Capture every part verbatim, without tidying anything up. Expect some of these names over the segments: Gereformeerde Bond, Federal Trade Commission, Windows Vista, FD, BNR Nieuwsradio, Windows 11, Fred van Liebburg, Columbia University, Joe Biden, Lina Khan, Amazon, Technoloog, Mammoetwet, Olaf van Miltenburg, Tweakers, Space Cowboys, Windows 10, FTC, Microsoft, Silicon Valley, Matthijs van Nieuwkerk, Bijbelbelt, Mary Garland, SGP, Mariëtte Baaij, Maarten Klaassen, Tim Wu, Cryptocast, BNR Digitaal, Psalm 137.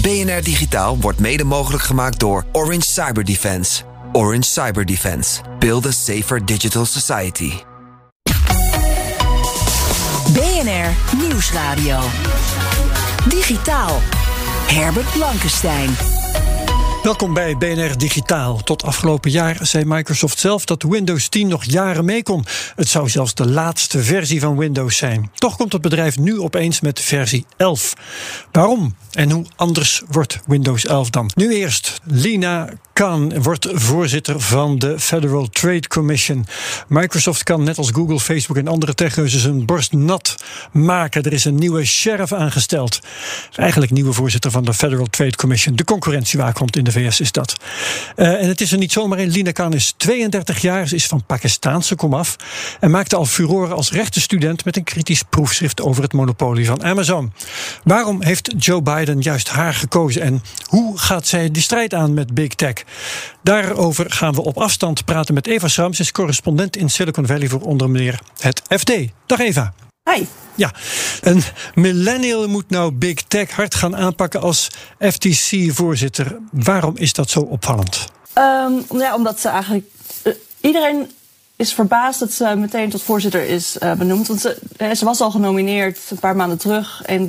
B N R Digitaal wordt mede mogelijk gemaakt door Orange Cyber Defense. Orange Cyber Defense. Build a safer digital society. B N R Nieuwsradio. Digitaal. Herbert Blankenstein. Welkom bij B N R Digitaal. Tot afgelopen jaar zei Microsoft zelf dat Windows tien nog jaren mee kon. Het zou zelfs de laatste versie van Windows zijn. Toch komt het bedrijf nu opeens met versie elf. Waarom? En hoe anders wordt Windows elf dan? Nu eerst Lina Khan wordt voorzitter van de Federal Trade Commission. Microsoft kan net als Google, Facebook en andere techgeuzen zijn borst nat maken. Er is een nieuwe sheriff aangesteld. Eigenlijk nieuwe voorzitter van de Federal Trade Commission. De concurrentiewaakond in de V S is dat. Uh, en het is er niet zomaar een. Lina Khan is tweeëndertig jaar, ze is van Pakistaanse komaf en maakte al furoren als rechtenstudent met een kritisch proefschrift over het monopolie van Amazon. Waarom heeft Joe Biden juist haar gekozen en hoe gaat zij die strijd aan met Big Tech? Daarover gaan we op afstand praten met Eva Schramms. Ze is correspondent in Silicon Valley voor onder meer het F D. Dag Eva. Hi. Ja, een millennial moet nou Big Tech hard gaan aanpakken als F T C-voorzitter. Waarom is dat zo opvallend? Um, ja, omdat ze eigenlijk... Uh, iedereen is verbaasd dat ze meteen tot voorzitter is uh, benoemd. Want ze, ze was al genomineerd een paar maanden terug. En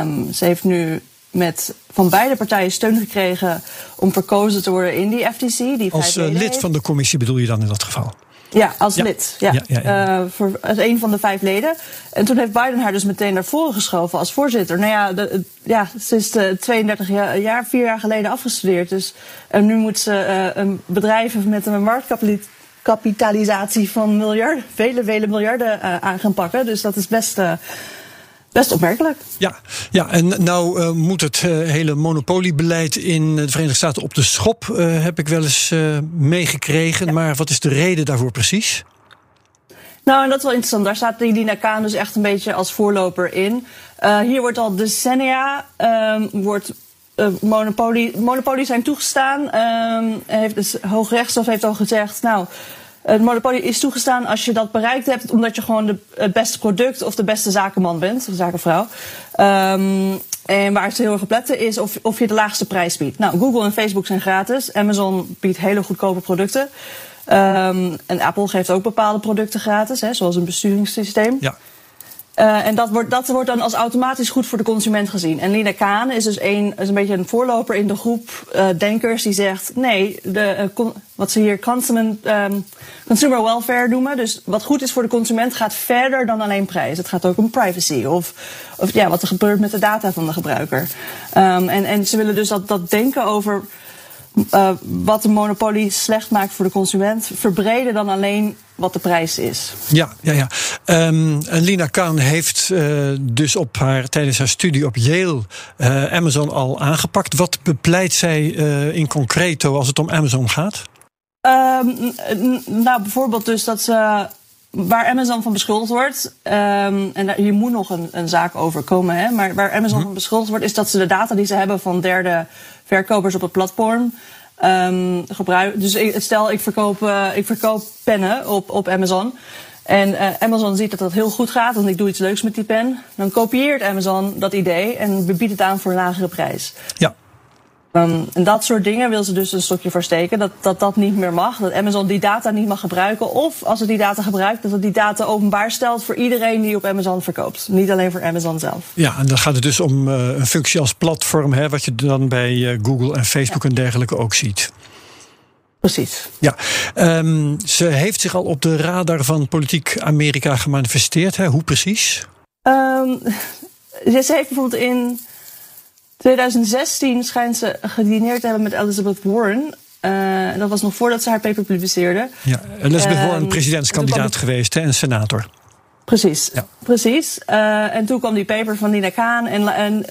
um, ze heeft nu... met van beide partijen steun gekregen om verkozen te worden in die F T C. Die als uh, lid heeft. Van de commissie bedoel je dan in dat geval? Ja, als ja. lid. Ja. Ja, ja, ja. Uh, voor een van de vijf leden. En toen heeft Biden haar dus meteen naar voren geschoven als voorzitter. Nou ja, de, ja ze is de tweeëndertig jaar, vier jaar geleden afgestudeerd. Dus, en nu moet ze uh, een bedrijf met een marktkapitalisatie van miljarden, vele, vele miljarden uh, aan gaan pakken. Dus dat is best... Uh, Best opmerkelijk. Ja, ja en nou uh, moet het uh, hele monopoliebeleid in de Verenigde Staten op de schop, uh, heb ik wel eens uh, meegekregen. Ja. Maar wat is de reden daarvoor precies? Nou, en dat is wel interessant. Daar staat Lina Khan dus echt een beetje als voorloper in. Uh, hier wordt al decennia um, wordt, uh, monopolie, monopolies zijn toegestaan. Um, heeft dus, Hoogrechtshof heeft al gezegd... nou. Het monopolie is toegestaan als je dat bereikt hebt... omdat je gewoon de, het beste product of de beste zakenman bent. Of zakenvrouw. Um, en waar ze heel erg op letten is of, of je de laagste prijs biedt. Nou, Google en Facebook zijn gratis. Amazon biedt hele goedkope producten. Um, en Apple geeft ook bepaalde producten gratis. Hè, zoals een besturingssysteem. Ja. Uh, en dat wordt, dat wordt dan als automatisch goed voor de consument gezien. En Lina Khan is dus een, is een beetje een voorloper in de groep uh, denkers die zegt... nee, de, uh, con, wat ze hier consument, um, consumer welfare noemen... dus wat goed is voor de consument gaat verder dan alleen prijs. Het gaat ook om privacy of, of ja, wat er gebeurt met de data van de gebruiker. Um, en, en ze willen dus dat, dat denken over uh, wat de monopolie slecht maakt voor de consument... verbreden dan alleen... wat de prijs is. Ja, ja, ja. Um, en Lina Khan heeft uh, dus op haar, tijdens haar studie op Yale uh, Amazon al aangepakt. Wat bepleit zij uh, in concreto als het om Amazon gaat? Um, nou, bijvoorbeeld dus dat ze... waar Amazon van beschuldigd wordt... Um, en hier moet nog een, een zaak over komen... Hè, maar waar Amazon hm. van beschuldigd wordt... is dat ze de data die ze hebben van derde verkopers op het platform... Um, gebruik, dus ik, stel, ik verkoop, uh, ik verkoop pennen op, op Amazon. En uh, Amazon ziet dat dat heel goed gaat, want ik doe iets leuks met die pen. Dan kopieert Amazon dat idee en biedt het aan voor een lagere prijs. Ja. Um, en dat soort dingen wil ze dus een stokje voor steken. Dat, dat dat niet meer mag. Dat Amazon die data niet mag gebruiken. Of als het die data gebruikt, dat het die data openbaar stelt voor iedereen die op Amazon verkoopt. Niet alleen voor Amazon zelf. Ja, en dan gaat het dus om uh, een functie als platform. Hè, wat je dan bij uh, Google en Facebook ja. en dergelijke ook ziet. Precies. Ja, um, ze heeft zich al op de radar van politiek Amerika gemanifesteerd. Hè? Hoe precies? Um, ze heeft bijvoorbeeld in... tweeduizend zestien schijnt ze gedineerd te hebben met Elizabeth Warren. Uh, dat was nog voordat ze haar paper publiceerde. Ja, Elizabeth um, Warren, presidentskandidaat de... geweest hè, en senator. Precies, ja. precies. Uh, en toen kwam die paper van Lina Khan en, en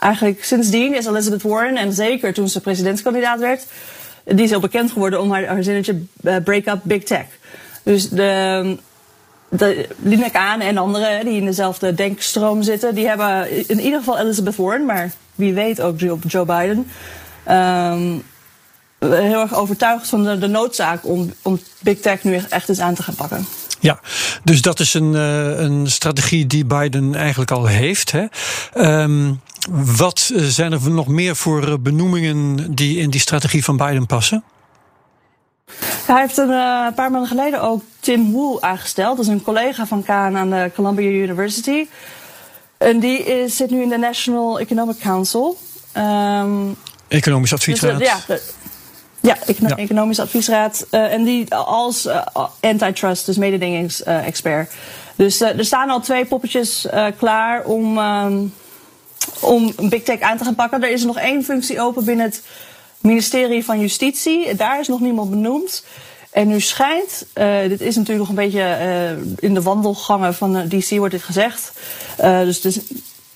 eigenlijk sindsdien is Elizabeth Warren, en zeker toen ze presidentskandidaat werd, die is heel bekend geworden om haar, haar zinnetje uh, break up big tech. Dus de, de Lina Khan en anderen die in dezelfde denkstroom zitten, die hebben in ieder geval Elizabeth Warren, maar wie weet ook Joe, Joe Biden, um, heel erg overtuigd van de, de noodzaak om, om big tech nu echt, echt eens aan te gaan pakken. Ja, dus dat is een, een strategie die Biden eigenlijk al heeft. Hè. Um, wat zijn er nog meer voor benoemingen die in die strategie van Biden passen? Hij heeft een uh, paar maanden geleden ook Tim Wu aangesteld. Dat is een collega van Khan aan de Columbia University. En die is, zit nu in de National Economic Council. Um, Economisch Adviesraad. Dus, uh, ja, de, Ja, econo- ja, Economisch Adviesraad. Uh, en die als uh, antitrust, dus mededingingsexpert. Uh, dus uh, er staan al twee poppetjes uh, klaar om, um, om big tech aan te gaan pakken. Er is nog één functie open binnen het ministerie van Justitie. Daar is nog niemand benoemd. En nu schijnt, uh, dit is natuurlijk nog een beetje uh, in de wandelgangen van de D C wordt dit gezegd. Uh, dus het is...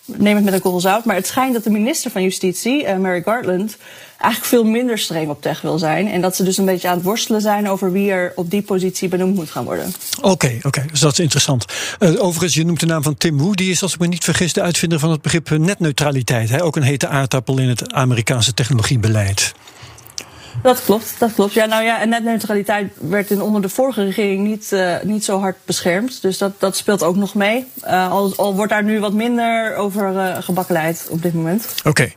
Neem het met een korrel zout, maar het schijnt dat de minister van Justitie, uh, Mary Garland, eigenlijk veel minder streng op tech wil zijn. En dat ze dus een beetje aan het worstelen zijn over wie er op die positie benoemd moet gaan worden. Oké, okay, oké, okay, dus dat is interessant. Uh, overigens, je noemt de naam van Tim Wu. Die is, als ik me niet vergis, de uitvinder van het begrip netneutraliteit. Hè? Ook een hete aardappel in het Amerikaanse technologiebeleid. Dat klopt, dat klopt. Ja, nou ja, en netneutraliteit werd in onder de vorige regering niet, uh, niet zo hard beschermd. Dus dat, dat speelt ook nog mee. Uh, al, al wordt daar nu wat minder over uh, gebakkeleid op dit moment. Oké, okay.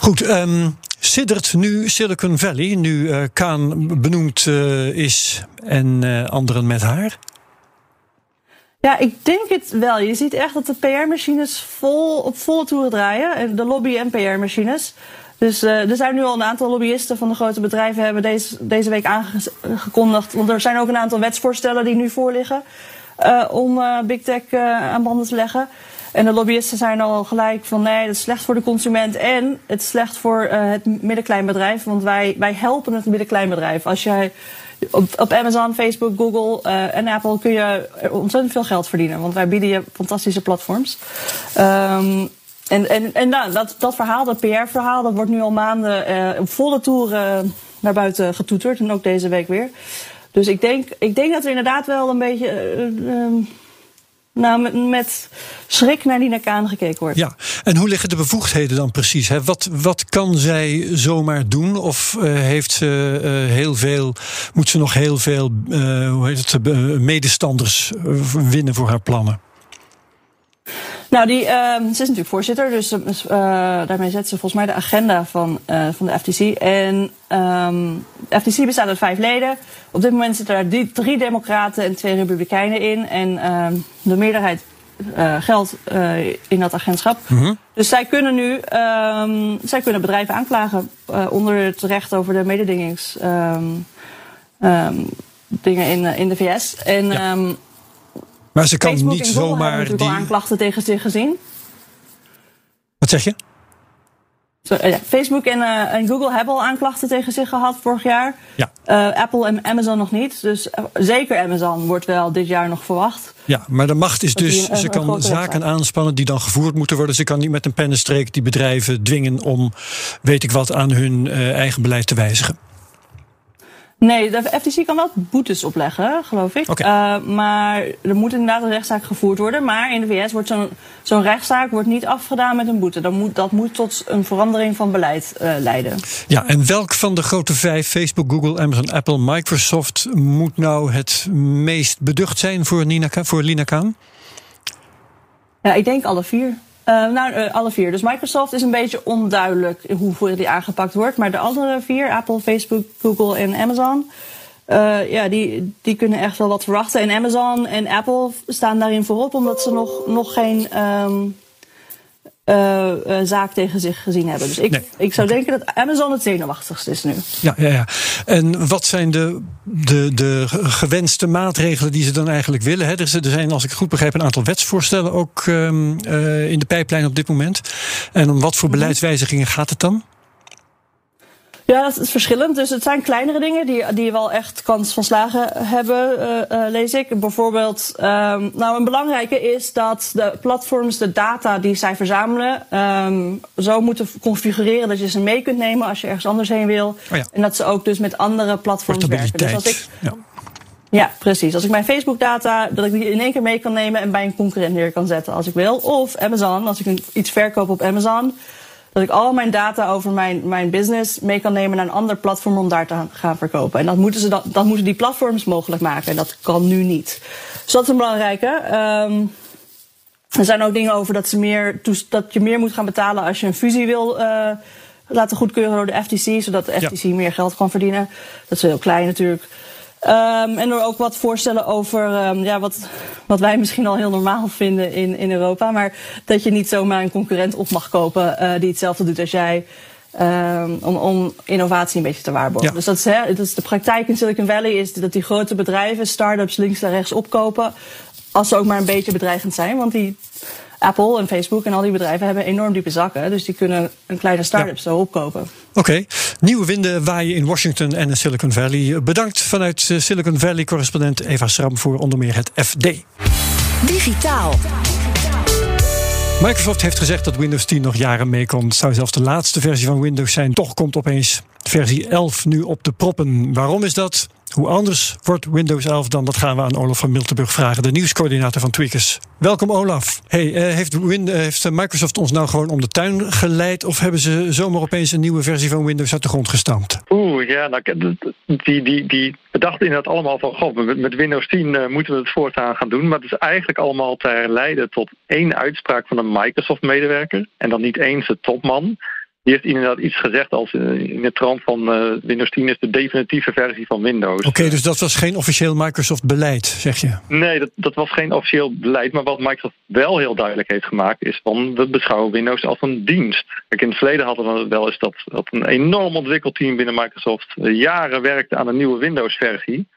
goed. Um, siddert nu Silicon Valley, nu uh, Khan benoemd uh, is en uh, anderen met haar? Ja, ik denk het wel. Je ziet echt dat de P R-machines vol, op volle toeren draaien. De lobby- en P R-machines. Dus uh, er zijn nu al een aantal lobbyisten van de grote bedrijven hebben deze, deze week aangekondigd. Want er zijn ook een aantal wetsvoorstellen die nu voorliggen uh, om uh, big tech uh, aan banden te leggen. En de lobbyisten zijn al gelijk van nee, dat is slecht voor de consument en het is slecht voor uh, het middenkleinbedrijf. Want wij, wij helpen het middenkleinbedrijf. Als jij op, op Amazon, Facebook, Google uh, en Apple kun je ontzettend veel geld verdienen. Want wij bieden je fantastische platforms. Um, En, en, en nou, dat, dat verhaal, dat P R-verhaal, dat wordt nu al maanden eh, op volle toeren naar buiten getoeterd. En ook deze week weer. Dus ik denk, ik denk dat we inderdaad wel een beetje eh, eh, nou, met, met schrik naar Lina Khan gekeken wordt. Ja, en hoe liggen de bevoegdheden dan precies? Hè? Wat, wat kan zij zomaar doen? Of uh, heeft ze uh, heel veel, moet ze nog heel veel uh, hoe heet het, uh, medestanders uh, winnen voor haar plannen? Nou, die, uh, ze is natuurlijk voorzitter, dus uh, daarmee zet ze volgens mij de agenda van, uh, van de F T C. En um, de F T C bestaat uit vijf leden. Op dit moment zitten daar die, drie democraten en twee republikeinen in. En uh, de meerderheid uh, geldt uh, in dat agentschap. Mm-hmm. Dus zij kunnen nu um, zij kunnen bedrijven aanklagen uh, onder het recht over de mededingings um, um, dingen in, in de V S. En... Ja. Um, Maar ze kan Facebook niet en Google zomaar. Hebben natuurlijk die... al aanklachten tegen zich gezien. Wat zeg je? Sorry, ja. Facebook en, uh, en Google hebben al aanklachten tegen zich gehad vorig jaar. Ja. Uh, Apple en Amazon nog niet. Dus uh, zeker Amazon wordt wel dit jaar nog verwacht. Ja, maar de macht is dat dus. Een, ze een, kan een zaken recht. Aanspannen die dan gevoerd moeten worden. Ze kan niet met een pennenstreek die bedrijven dwingen om, weet ik wat, aan hun uh, eigen beleid te wijzigen. Nee, de F T C kan wel boetes opleggen, geloof ik. Okay. Uh, maar er moet inderdaad een rechtszaak gevoerd worden. Maar in de V S wordt zo'n, zo'n rechtszaak wordt niet afgedaan met een boete. Dat moet, dat moet tot een verandering van beleid uh, leiden. Ja, en welk van de grote vijf, Facebook, Google, Amazon, Apple, Microsoft... moet nou het meest beducht zijn voor, Nina, voor Lina Khan? Ja, ik denk alle vier. Uh, nou, uh, alle vier. Dus Microsoft is een beetje onduidelijk hoeveel die aangepakt wordt. Maar de andere vier, Apple, Facebook, Google en Amazon... Uh, ja, die, die kunnen echt wel wat verwachten. En Amazon en Apple staan daarin voorop... omdat ze nog, nog geen um, uh, uh, zaak tegen zich gezien hebben. Dus ik, nee. ik zou denken dat Amazon het zenuwachtigst is nu. Ja, ja, ja. En wat zijn de, de, de gewenste maatregelen die ze dan eigenlijk willen? Hè? Er zijn, als ik goed begrijp, een aantal wetsvoorstellen... ook um, uh, in de pijplijn op dit moment. En om wat voor beleidswijzigingen gaat het dan? Ja, dat is verschillend. Dus het zijn kleinere dingen die, die wel echt kans van slagen hebben, uh, uh, lees ik. Bijvoorbeeld, um, nou een belangrijke is dat de platforms de data die zij verzamelen um, zo moeten configureren dat je ze mee kunt nemen als je ergens anders heen wil. Oh ja. En dat ze ook dus met andere platforms werken. Dus als ik, ja. ja, precies. Als ik mijn Facebook data, dat ik die in één keer mee kan nemen en bij een concurrent neer kan zetten als ik wil. Of Amazon, als ik iets verkoop op Amazon, dat ik al mijn data over mijn, mijn business mee kan nemen naar een ander platform om daar te gaan verkopen. En dat moeten, ze, dat, dat moeten die platforms mogelijk maken. En dat kan nu niet. Dus dat is een belangrijke. Um, er zijn ook dingen over dat, ze meer, dat je meer moet gaan betalen als je een fusie wil uh, laten goedkeuren door de F T C. Zodat de F T C ja. meer geld kan verdienen. Dat is heel klein natuurlijk. Um, en er ook wat voorstellen over um, ja, wat, wat wij misschien al heel normaal vinden in, in Europa. Maar dat je niet zomaar een concurrent op mag kopen uh, die hetzelfde doet als jij. Um, om, om innovatie een beetje te waarborgen. Ja. Dus dat is, hè, dat is de praktijk in Silicon Valley is dat die grote bedrijven start-ups links en rechts opkopen. Als ze ook maar een beetje bedreigend zijn. Want die Apple en Facebook en al die bedrijven hebben enorm diepe zakken. Dus die kunnen een kleine start-up ja. zo opkopen. Oké. Okay. Nieuwe winden waaien in Washington en in Silicon Valley. Bedankt vanuit Silicon Valley-correspondent Eva Schramms voor onder meer het F D. Digitaal. Microsoft heeft gezegd dat Windows tien nog jaren meekomt. Het zou zelfs de laatste versie van Windows zijn. Toch komt opeens versie elf nu op de proppen. Waarom is dat? Hoe anders wordt Windows elf dan? Dat gaan we aan Olaf van Miltenburg vragen, de nieuwscoördinator van Tweakers. Welkom Olaf. Hey, uh, heeft, Win- uh, heeft Microsoft ons nou gewoon om de tuin geleid? Of hebben ze zomaar opeens een nieuwe versie van Windows uit de grond gestampt? Oeh, ja, nou, die, die, die bedachten inderdaad allemaal van, goh, met, met Windows tien uh, moeten we het voortaan gaan doen. Maar het is eigenlijk allemaal te leiden tot één uitspraak van een Microsoft-medewerker. En dan niet eens de topman. Die heeft inderdaad iets gezegd als in de trant van uh, Windows tien is de definitieve versie van Windows. Oké, okay, dus dat was geen officieel Microsoft-beleid, zeg je? Nee, dat, dat was geen officieel beleid. Maar wat Microsoft wel heel duidelijk heeft gemaakt is van we beschouwen Windows als een dienst. Kijk, in het verleden hadden we wel eens dat, dat een enorm ontwikkelteam binnen Microsoft jaren werkte aan een nieuwe Windows-versie.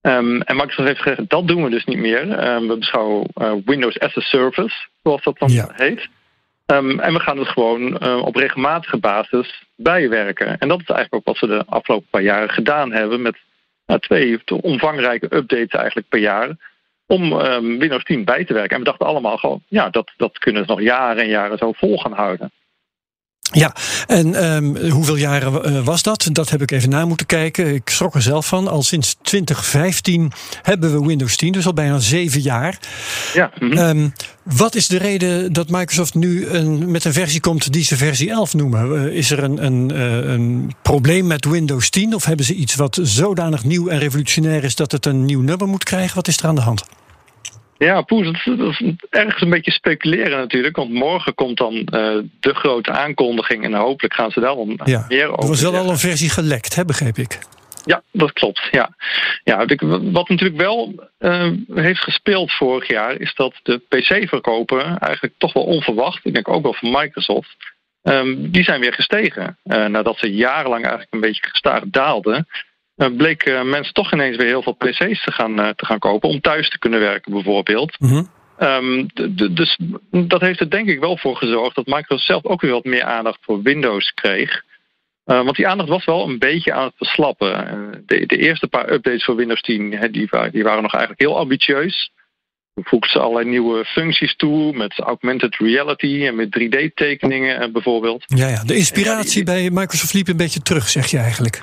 Um, en Microsoft heeft gezegd, dat doen we dus niet meer. Um, we beschouwen uh, Windows as a Service, zoals dat dan ja. heet. Um, en we gaan het gewoon uh, op regelmatige basis bijwerken. En dat is eigenlijk ook wat ze de afgelopen paar jaren gedaan hebben met uh, twee omvangrijke updates eigenlijk per jaar om um, Windows tien bij te werken. En we dachten allemaal gewoon, ja, dat, dat kunnen ze nog jaren en jaren zo vol gaan houden. Ja, en um, hoeveel jaren uh, was dat? Dat heb ik even na moeten kijken. Ik schrok er zelf van. Al sinds twintig vijftien hebben we Windows tien, dus al bijna zeven jaar. Ja. Mm-hmm. Um, wat is de reden dat Microsoft nu een, met een versie komt die ze versie elf noemen? Uh, is er een, een, uh, een probleem met Windows tien? Of hebben ze iets wat zodanig nieuw en revolutionair is dat het een nieuw nummer moet krijgen? Wat is er aan de hand? Ja, poes, dat is ergens een beetje speculeren natuurlijk. Want morgen komt dan uh, de grote aankondiging. En hopelijk gaan ze daar dan ja, meer over. Er was wel al een versie gelekt, hè, begreep ik. Ja, dat klopt. Ja. Ja, wat natuurlijk wel uh, heeft gespeeld vorig jaar is dat de P C-verkopen eigenlijk toch wel onverwacht, ik denk ook wel van Microsoft, um, die zijn weer gestegen. Uh, nadat ze jarenlang eigenlijk een beetje gestaag daalden, Uh, bleek uh, mensen toch ineens weer heel veel P C's te gaan, uh, te gaan kopen om thuis te kunnen werken bijvoorbeeld. Mm-hmm. Um, d- d- dus dat heeft er denk ik wel voor gezorgd dat Microsoft zelf ook weer wat meer aandacht voor Windows kreeg. Uh, want die aandacht was wel een beetje aan het verslappen. Uh, de, de eerste paar updates voor Windows tien he, die, die waren nog eigenlijk heel ambitieus. Toen voegden ze allerlei nieuwe functies toe met augmented reality en met drie D-tekeningen uh, bijvoorbeeld. Ja, ja, de inspiratie ja, die, bij Microsoft liep een beetje terug, zeg je eigenlijk.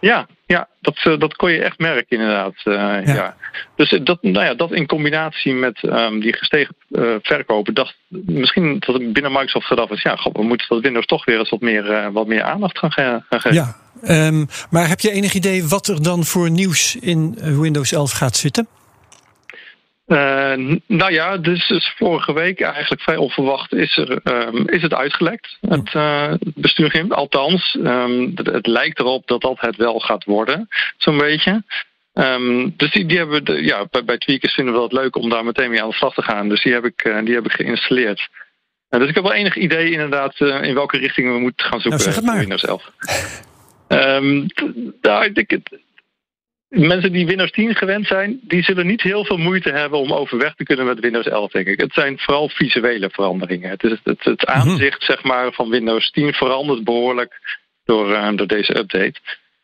Ja, ja dat, dat kon je echt merken inderdaad. Uh, ja. Ja. Dus dat, nou ja, dat in combinatie met um, die gestegen uh, verkopen, dacht misschien dat ik binnen Microsoft gedacht was, ja, god, we moeten dat Windows toch weer eens wat meer, uh, wat meer aandacht gaan, ge- gaan geven. Ja, um, maar heb je enig idee wat er dan voor nieuws in Windows elf gaat zitten? Uh, nou ja, dus, dus vorige week eigenlijk vrij onverwacht is, er, um, is het uitgelekt, het uh, bestuurgym. Althans, um, het, het lijkt erop dat dat het wel gaat worden, zo'n beetje. Um, dus die, die hebben, de, ja, bij, bij Tweakers vinden we dat leuk om daar meteen mee aan de slag te gaan. Dus die heb ik, uh, die heb ik geïnstalleerd. Uh, dus ik heb wel enig idee inderdaad uh, in welke richting we moeten gaan zoeken. Nou, zeg het maar. Windows elf. um, t, nou, ik denk het... Mensen die Windows tien gewend zijn, die zullen niet heel veel moeite hebben om overweg te kunnen met Windows elf, denk ik. Het zijn vooral visuele veranderingen. Het, is het, het, het aanzicht, zeg maar, van Windows tien verandert behoorlijk. door, uh, door deze update.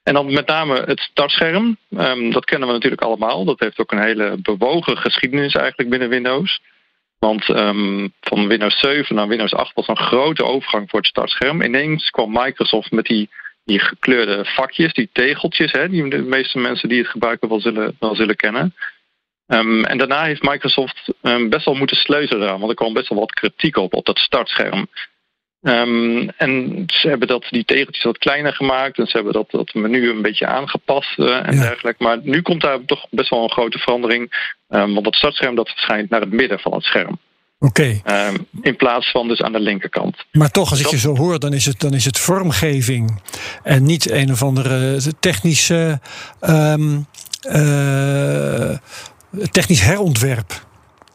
En dan met name het startscherm. Um, dat kennen we natuurlijk allemaal. Dat heeft ook een hele bewogen geschiedenis eigenlijk binnen Windows. Want um, van Windows zeven naar Windows acht was een grote overgang voor het startscherm. Ineens kwam Microsoft met die, die gekleurde vakjes, die tegeltjes, hè, die de meeste mensen die het gebruiken wel zullen, wel zullen kennen. Um, en daarna heeft Microsoft um, best wel moeten sleutelen eraan, want er kwam best wel wat kritiek op, op dat startscherm. Um, en ze hebben dat, die tegeltjes wat kleiner gemaakt en ze hebben dat, dat menu een beetje aangepast uh, en ja. dergelijke. Maar nu komt daar toch best wel een grote verandering, um, want dat startscherm dat verschijnt naar het midden van het scherm. Oké. Okay. Um, in plaats van dus aan de linkerkant. Maar toch, als ik je zo hoor, dan is het, dan is het vormgeving en niet een of andere technische... Um, uh, technisch herontwerp.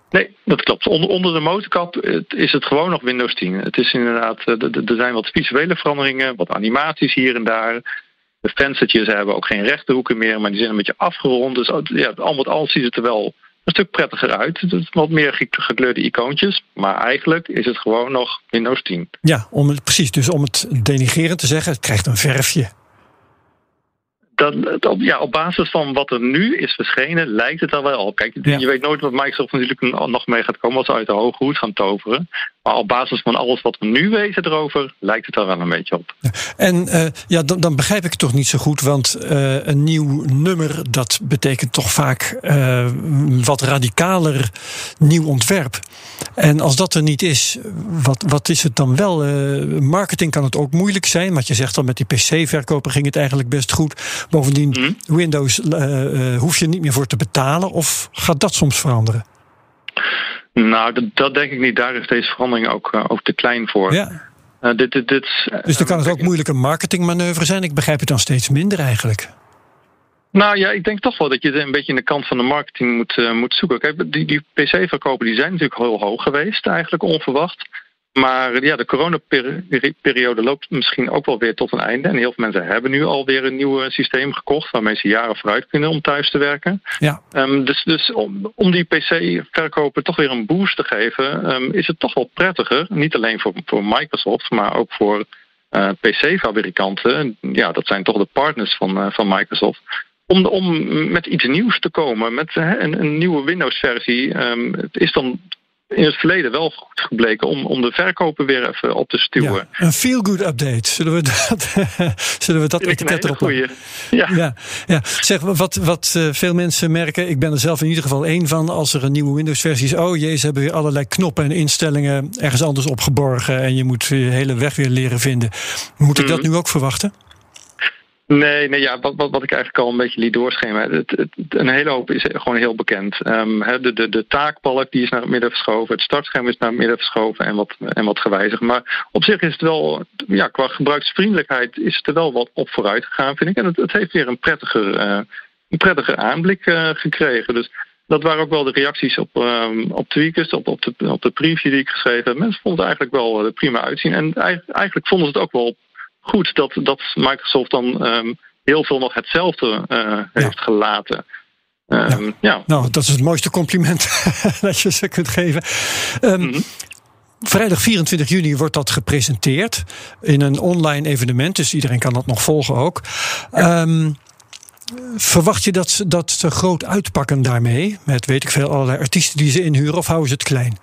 Nee, dat klopt. Onder, onder de motorkap is het gewoon nog Windows tien. Het is inderdaad, er zijn wat visuele veranderingen, wat animaties hier en daar. De venstertjes hebben ook geen rechte hoeken meer, maar die zijn een beetje afgerond. Dus ja, al met al ziet het er wel een stuk prettiger uit. Het is wat meer gekleurde icoontjes, maar eigenlijk is het gewoon nog Windows tien. Ja, om het, precies. Dus om het denigrerend te zeggen, het krijgt een verfje. Dat, dat, ja, op basis van wat er nu is verschenen, lijkt het er wel op. Kijk, ja. Je weet nooit wat Microsoft natuurlijk nog mee gaat komen als ze uit de hoge hoed gaan toveren. Maar op basis van alles wat we nu weten erover, lijkt het er wel een beetje op. En uh, ja, dan, dan begrijp ik het toch niet zo goed, want uh, een nieuw nummer, dat betekent toch vaak uh, wat radicaler nieuw ontwerp. En als dat er niet is, wat, wat is het dan wel? Uh, marketing kan het ook moeilijk zijn, want je zegt al met die P C-verkoper ging het eigenlijk best goed. Bovendien, hmm? Windows uh, uh, hoef je niet meer voor te betalen, of gaat dat soms veranderen? Nou, dat, dat denk ik niet. Daar is deze verandering ook, uh, ook te klein voor. Ja. Uh, dit, dit, dit, dus dan kan het ook moeilijk een marketingmanoeuvre zijn. Ik begrijp het dan steeds minder eigenlijk. Nou ja, ik denk toch wel dat je een beetje aan de kant van de marketing moet, uh, moet zoeken. Kijk, die, die P C-verkopen die zijn natuurlijk heel hoog geweest, eigenlijk onverwacht. Maar ja, de coronaperiode loopt misschien ook wel weer tot een einde. En heel veel mensen hebben nu alweer een nieuw systeem gekocht, waarmee ze jaren vooruit kunnen om thuis te werken. Ja. Um, dus dus om, om die P C-verkopen toch weer een boost te geven, um, is het toch wel prettiger. Niet alleen voor, voor Microsoft, maar ook voor uh, P C-fabrikanten. Ja, dat zijn toch de partners van, uh, van Microsoft. Om, om met iets nieuws te komen, met uh, een, een nieuwe Windows-versie, um, het is dan... in het verleden wel goed gebleken om, om de verkopen weer even op te stuwen. Ja, een feel-good update. Zullen we dat, zullen we dat etiket erop gooien? Ja. Ja, ja. Zeg, wat, wat veel mensen merken, ik ben er zelf in ieder geval één van, als er een nieuwe Windows-versie is, oh jee, ze hebben weer allerlei knoppen en instellingen ergens anders opgeborgen en je moet je hele weg weer leren vinden. Moet ik dat mm. nu ook verwachten? Nee, nee ja, wat, wat, wat ik eigenlijk al een beetje liet doorschemeren. Het, het, een hele hoop is gewoon heel bekend. Um, he, de, de, de taakbalk die is naar het midden verschoven. Het startscherm is naar het midden verschoven en wat, en wat gewijzigd. Maar op zich is het wel, ja, qua gebruiksvriendelijkheid is het er wel wat op vooruit gegaan, vind ik. En het, het heeft weer een prettiger, uh, een prettiger aanblik uh, gekregen. Dus dat waren ook wel de reacties op, um, op Tweakers, op, op, de, op de preview die ik geschreven heb. Mensen vonden het eigenlijk wel uh, prima uitzien. En eigenlijk vonden ze het ook wel goed dat, dat Microsoft dan um, heel veel nog hetzelfde uh, ja. heeft gelaten. Um, ja. Ja. Nou, dat is het mooiste compliment dat je ze kunt geven. Um, mm-hmm. Vrijdag vierentwintig juni wordt dat gepresenteerd in een online evenement, dus iedereen kan dat nog volgen ook. Ja. Um, verwacht je dat, dat ze groot uitpakken daarmee? Met, weet ik veel, allerlei artiesten die ze inhuren, of houden ze het klein?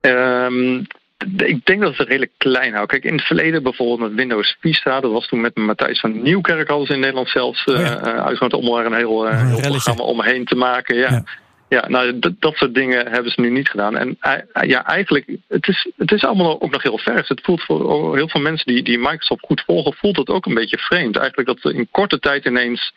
Um, Ik denk dat ze redelijk klein houden. Kijk, in het verleden bijvoorbeeld met Windows Vista, dat was toen met Matthijs van Nieuwkerk, hadden ze in Nederland zelfs oh ja. uh, uitgenodigd om daar een heel, uh, heel programma omheen te maken. Ja, ja. ja nou, d- dat soort dingen hebben ze nu niet gedaan. En uh, ja, eigenlijk, het is, het is allemaal ook nog heel vers. Het voelt voor heel veel mensen die, die Microsoft goed volgen, voelt het ook een beetje vreemd. Eigenlijk dat ze in korte tijd ineens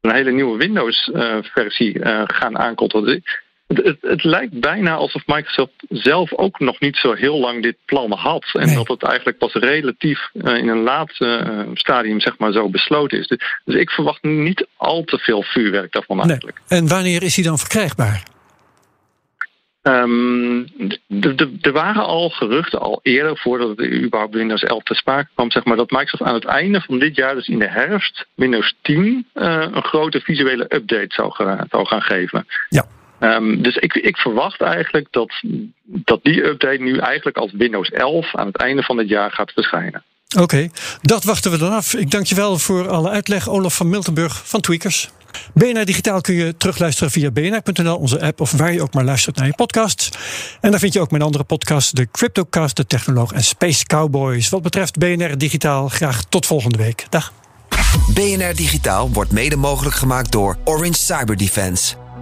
een hele nieuwe Windows-versie uh, uh, gaan aankondigen. Het, het, het lijkt bijna alsof Microsoft zelf ook nog niet zo heel lang dit plan had. En nee. dat het eigenlijk pas relatief uh, in een laat uh, stadium zeg maar zo besloten is. Dus, dus ik verwacht niet al te veel vuurwerk daarvan nee. eigenlijk. En wanneer is die dan verkrijgbaar? Um, er waren al geruchten al eerder, voordat de überhaupt Windows elf te sprake kwam, zeg maar, dat Microsoft aan het einde van dit jaar, dus in de herfst, Windows tien uh, een grote visuele update zou, gaan, zou gaan geven. Ja. Um, dus ik, ik verwacht eigenlijk dat, dat die update nu eigenlijk als Windows elf aan het einde van het jaar gaat verschijnen. Oké, okay, dat wachten we dan af. Ik dank je wel voor alle uitleg, Olaf van Miltenburg van Tweakers. B N R Digitaal kun je terugluisteren via b n r punt n l, onze app, of waar je ook maar luistert naar je podcast. En daar vind je ook mijn andere podcasts, de Cryptocast, de Technoloog en Space Cowboys. Wat betreft B N R Digitaal, graag tot volgende week. Dag. B N R Digitaal wordt mede mogelijk gemaakt door Orange Cyber Defense.